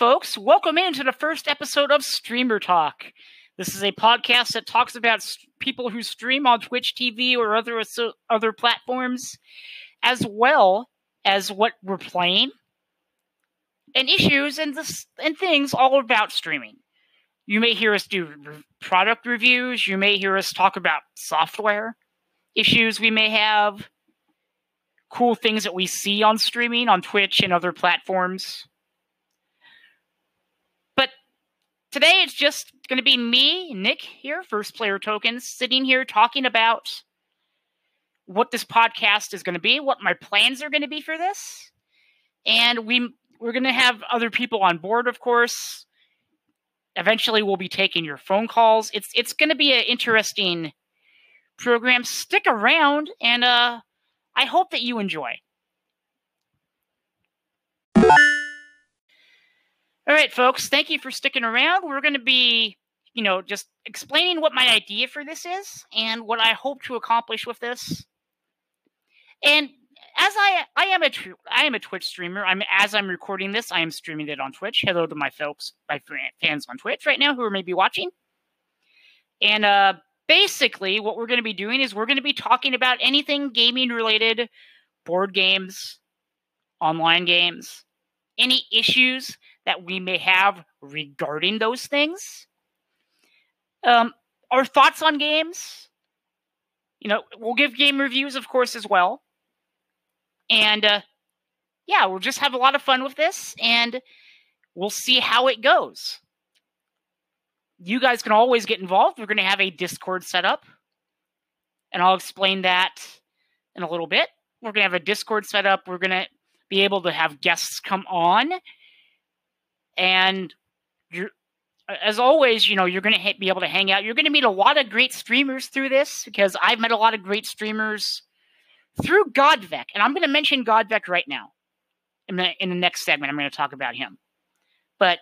folks. Welcome into the first episode of Streamer Talk. This is a podcast that talks about people who stream on Twitch TV or other platforms, as well as what we're playing and issues and things all about streaming. You may hear us do product reviews. You may hear us talk about software issues we may have, cool things that we see on streaming on Twitch and other platforms. Today, it's just going to be me, Nick here, First Player Tokens, sitting here talking about what this podcast is going to be, what my plans are going to be for this. And we're going to have other people on board, of course. Eventually, we'll be taking your phone calls. It's going to be an interesting program. Stick around, and I hope that you enjoy. All right, folks, thank you for sticking around. We're going to be, just explaining what my idea for this is and what I hope to accomplish with this. And as I am a Twitch streamer, as I'm recording this, I am streaming it on Twitch. Hello to my folks, my fans on Twitch right now who are maybe watching. And basically what we're going to be doing is we're going to be talking about anything gaming-related, board games, online games, any issues that we may have regarding those things. Our thoughts on games. We'll give game reviews, of course, as well. And, we'll just have a lot of fun with this, and we'll see how it goes. You guys can always get involved. We're going to have a Discord set up, and I'll explain that in a little bit. We're going to have a Discord set up. We're going to be able to have guests come on. And as always, you're going to be able to hang out. You're going to meet a lot of great streamers through this, because I've met a lot of great streamers through Godvec. And I'm going to mention Godvec right now. In the next segment, I'm going to talk about him. But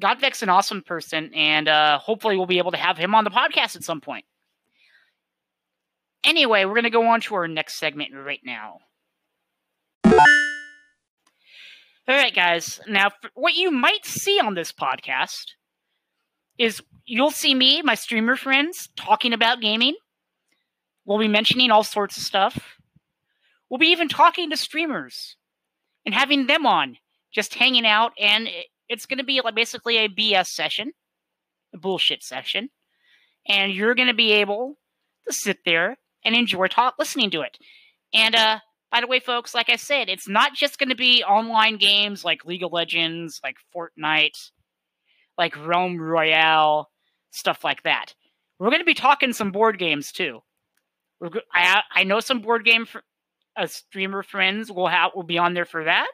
Godvec's an awesome person, and hopefully we'll be able to have him on the podcast at some point. Anyway, we're going to go on to our next segment right now. All right, guys. Now, what you might see on this podcast is you'll see me, my streamer friends, talking about gaming. We'll be mentioning all sorts of stuff. We'll be even talking to streamers and having them on, just hanging out. And it's going to be basically a BS session, a bullshit session. And you're going to be able to sit there and enjoy listening to it. And, by the way, folks, like I said, it's not just going to be online games like League of Legends, like Fortnite, like Realm Royale, stuff like that. We're going to be talking some board games, too. I know some board game streamer friends will be on there for that.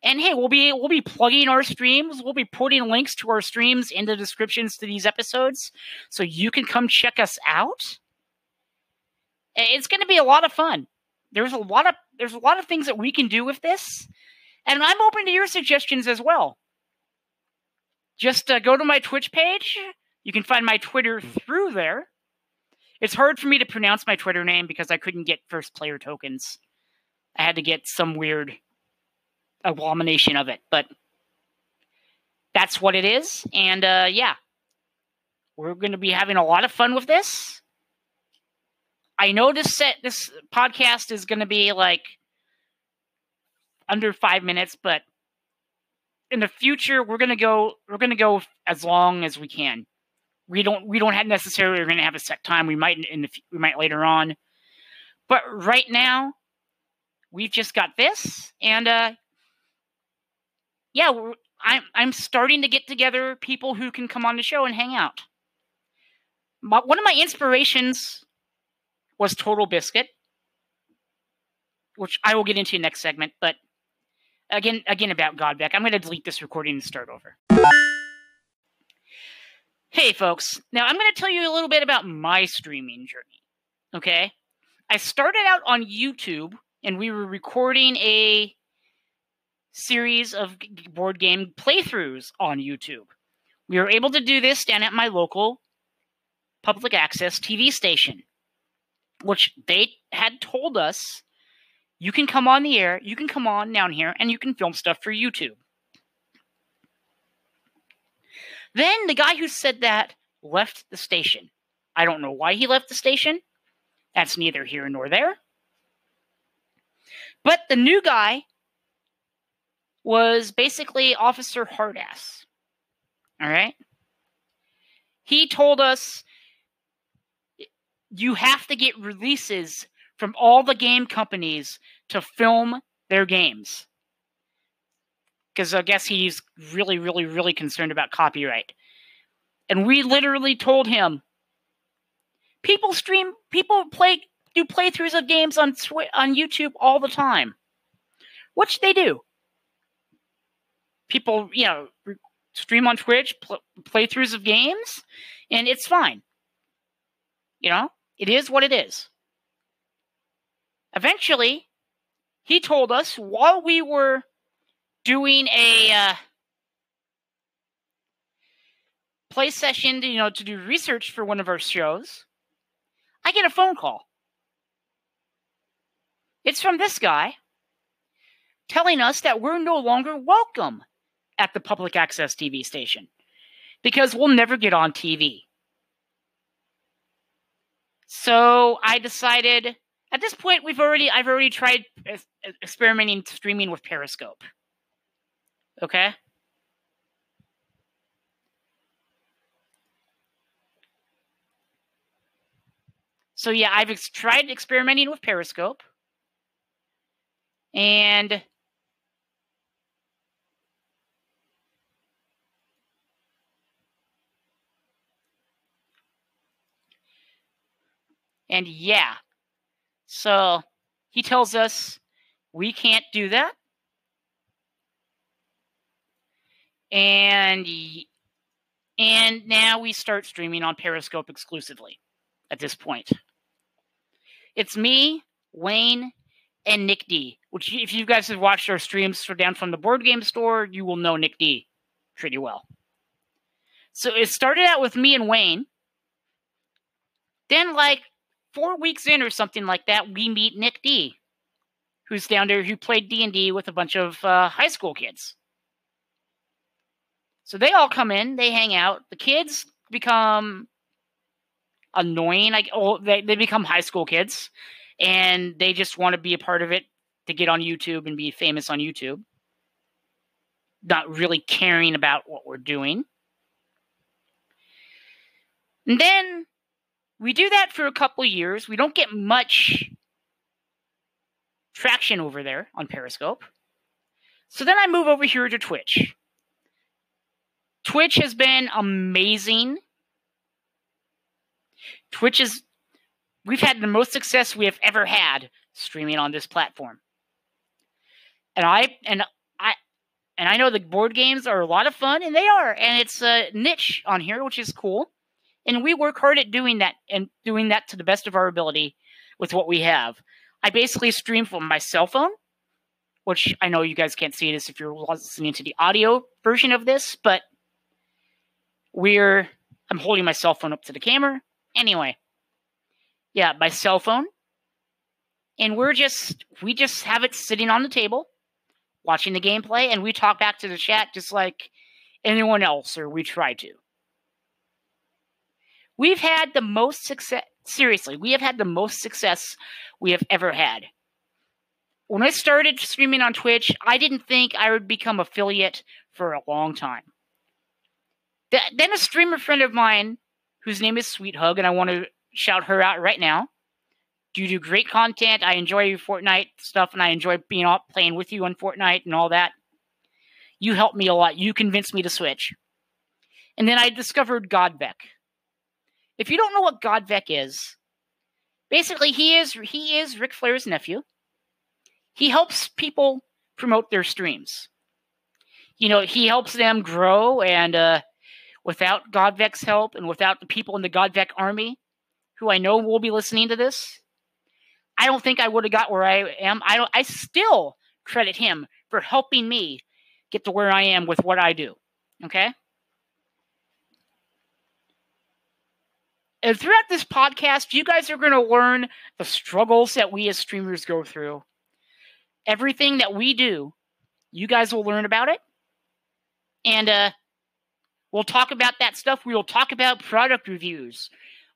And, hey, we'll be plugging our streams. We'll be putting links to our streams in the descriptions to these episodes, so you can come check us out. It's going to be a lot of fun. There's a lot of things that we can do with this, and I'm open to your suggestions as well. Just go to my Twitch page. You can find my Twitter through there. It's hard for me to pronounce my Twitter name because I couldn't get First Player Tokens. I had to get some weird abomination of it, but that's what it is. And we're going to be having a lot of fun with this. I know this podcast is going to be like under 5 minutes, but in the future we're going to go as long as we can. We don't have necessarily we're going to have a set time. We might later on, but right now we've just got this, and I'm starting to get together people who can come on the show and hang out. One of my inspirations was Total Biscuit, which I will get into next segment. But again about Godvec, I'm going to delete this recording and start over. Hey, folks. Now, I'm going to tell you a little bit about my streaming journey, okay? I started out on YouTube, and we were recording a series of board game playthroughs on YouTube. We were able to do this down at my local public access TV station, which they had told us, you can come on down here, and you can film stuff for YouTube. Then the guy who said that left the station. I don't know why he left the station. That's neither here nor there. But the new guy was basically Officer Hardass. All right? He told us you have to get releases from all the game companies to film their games. Because I guess he's really, really, really concerned about copyright. And we literally told him, people do playthroughs of games on YouTube all the time. Which they do. People, you know, stream on Twitch, playthroughs of games, and it's fine. You know, it is what it is. Eventually, he told us while we were doing a play session, you know, to do research for one of our shows, I get a phone call. It's from this guy telling us that we're no longer welcome at the public access TV station because we'll never get on TV. So I decided at this point I've already tried experimenting streaming with Periscope. Okay. So yeah, I've tried experimenting with Periscope. And yeah. So he tells us we can't do that. And now we start streaming on Periscope exclusively at this point. It's me, Wayne, and Nick D. Which, if you guys have watched our streams from the board game store, you will know Nick D pretty well. So it started out with me and Wayne. Then, like, 4 weeks in or something like that, we meet Nick D, who's down there, who played D&D with a bunch of high school kids. So they all come in, they hang out. The kids become annoying. They become high school kids, and they just want to be a part of it to get on YouTube and be famous on YouTube, not really caring about what we're doing. And then we do that for a couple of years. We don't get much traction over there on Periscope. So then I move over here to Twitch. Twitch has been amazing. We've had the most success we have ever had streaming on this platform. And I know the board games are a lot of fun, and they are, and it's a niche on here, which is cool. And we work hard at doing that and doing that to the best of our ability with what we have. I basically stream from my cell phone, which I know you guys can't see this if you're listening to the audio version of this, but I'm holding my cell phone up to the camera. Anyway, yeah, my cell phone. And we just have it sitting on the table, watching the gameplay, and we talk back to the chat just like anyone else, or we try to. We've had the most success. Seriously, we have had the most success we have ever had. When I started streaming on Twitch, I didn't think I would become affiliate for a long time. Then a streamer friend of mine, whose name is Sweet Hug, and I want to shout her out right now. You do great content. I enjoy your Fortnite stuff, and I enjoy playing with you on Fortnite and all that. You helped me a lot. You convinced me to switch. And then I discovered Godvec. If you don't know what Godvec is, basically he is Ric Flair's nephew. He helps people promote their streams. You know, he helps them grow, and without Godvec's help and without the people in the Godvec army, who I know will be listening to this, I don't think I would have got where I am. I still credit him for helping me get to where I am with what I do. Okay? And throughout this podcast, you guys are going to learn the struggles that we as streamers go through. Everything that we do, you guys will learn about it. And We'll talk about that stuff. We will talk about product reviews.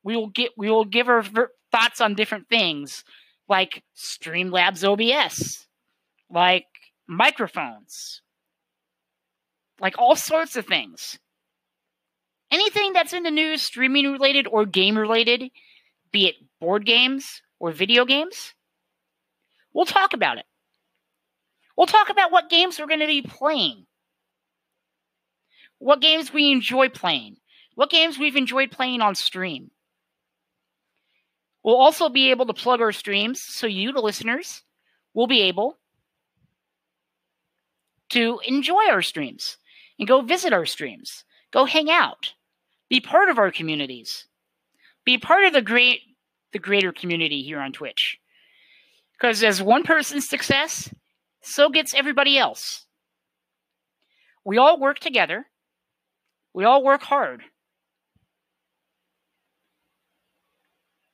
We will give our thoughts on different things like Streamlabs OBS, like microphones, like all sorts of things. Anything that's in the news, streaming related or game related, be it board games or video games, we'll talk about it. We'll talk about what games we're going to be playing, what games we enjoy playing, what games we've enjoyed playing on stream. We'll also be able to plug our streams so you, the listeners, will be able to enjoy our streams and go visit our streams, go hang out, be part of our communities, be part of the greater community here on Twitch. Because as one person's success, so gets everybody else. We all work together. We all work hard.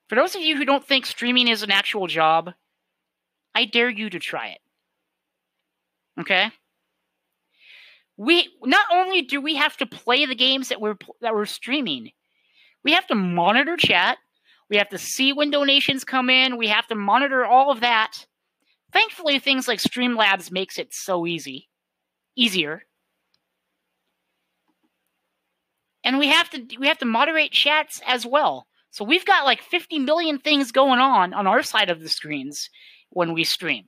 For those of you who don't think streaming is an actual job, I dare you to try it. Okay? We not only do we have to play the games that we're streaming, we have to monitor chat, we have to see when donations come in, we have to monitor all of that. Thankfully, things like Streamlabs makes it so easier. And we have to moderate chats as well. So we've got like 50 million things going on our side of the screens when we stream.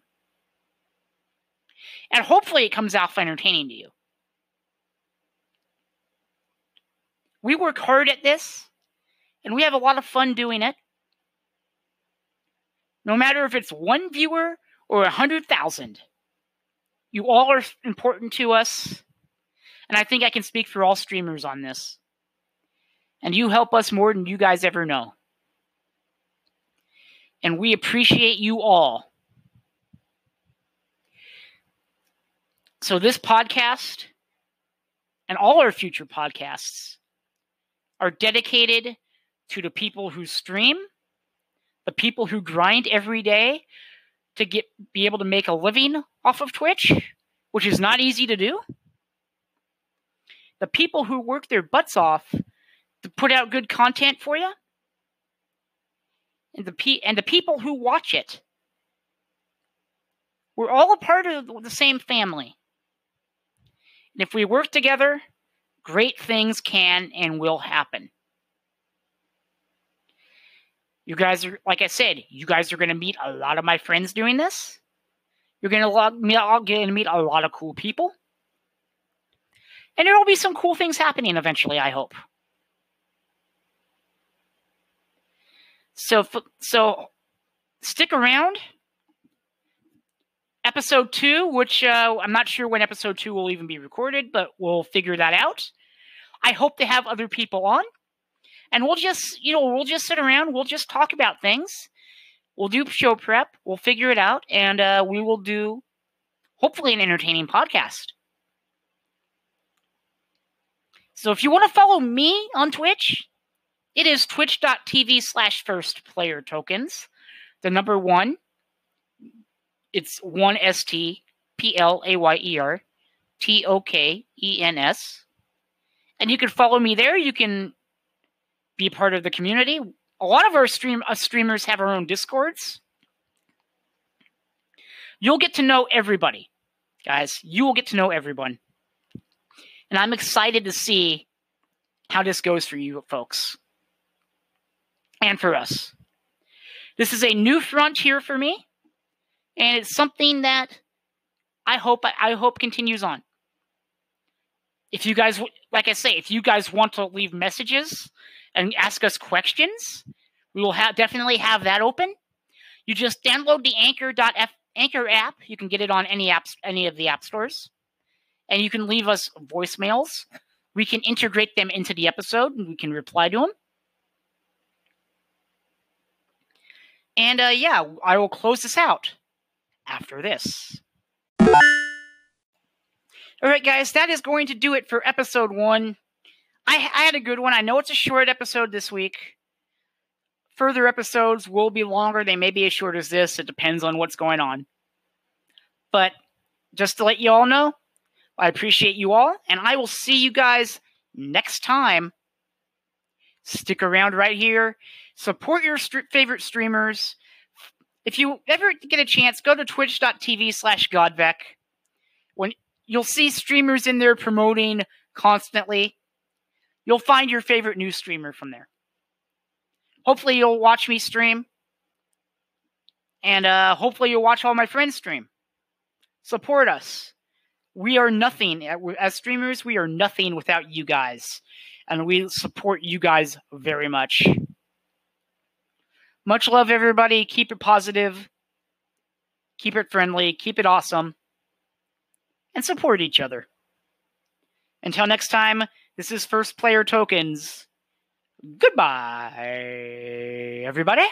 And hopefully it comes out entertaining to you. We work hard at this, and we have a lot of fun doing it. No matter if it's one viewer or 100,000, you all are important to us. And I think I can speak for all streamers on this. And you help us more than you guys ever know. And we appreciate you all. So this podcast and all our future podcasts are dedicated to the people who stream, the people who grind every day to be able to make a living off of Twitch, which is not easy to do. The people who work their butts off to put out good content for you, and the people who watch it. We're all a part of the same family. And if we work together, great things can and will happen. You guys are, like I said, you guys are going to meet a lot of my friends doing this. You're going to meet a lot of cool people. And there will be some cool things happening eventually, I hope. So stick around. Episode 2, which I'm not sure when episode 2 will even be recorded, but we'll figure that out. I hope to have other people on. And we'll just sit around. We'll just talk about things. We'll do show prep. We'll figure it out. And we will do, hopefully, an entertaining podcast. So if you want to follow me on Twitch, it is twitch.tv/firstplayertokens. The number 1. It's 1STPLAYERTOKENS. And you can follow me there. You can be part of the community. A lot of our streamers have our own Discords. You'll get to know everybody, guys. You will get to know everyone. And I'm excited to see how this goes for you folks. And for us. This is a new frontier for me. And it's something that I hope continues on. If you guys, like I say, if you guys want to leave messages and ask us questions, we will definitely have that open. You just download the Anchor app. You can get it on any of the app stores. And you can leave us voicemails. We can integrate them into the episode and we can reply to them. And I will close this out after this. All right, guys, that is going to do it for episode 1. I had a good one. I know it's a short episode this week. Further episodes will be longer. They may be as short as this. It depends on what's going on. But just to let you all know, I appreciate you all, and I will see you guys next time. Stick around right here. Support your favorite streamers. If you ever get a chance, go to twitch.tv/Godvec. When you'll see streamers in there promoting constantly. You'll find your favorite new streamer from there. Hopefully you'll watch me stream. And hopefully you'll watch all my friends stream. Support us. We are nothing. As streamers, we are nothing without you guys. And we support you guys very much. Much love, everybody. Keep it positive. Keep it friendly. Keep it awesome. And support each other. Until next time, this is First Player Tokens. Goodbye, everybody.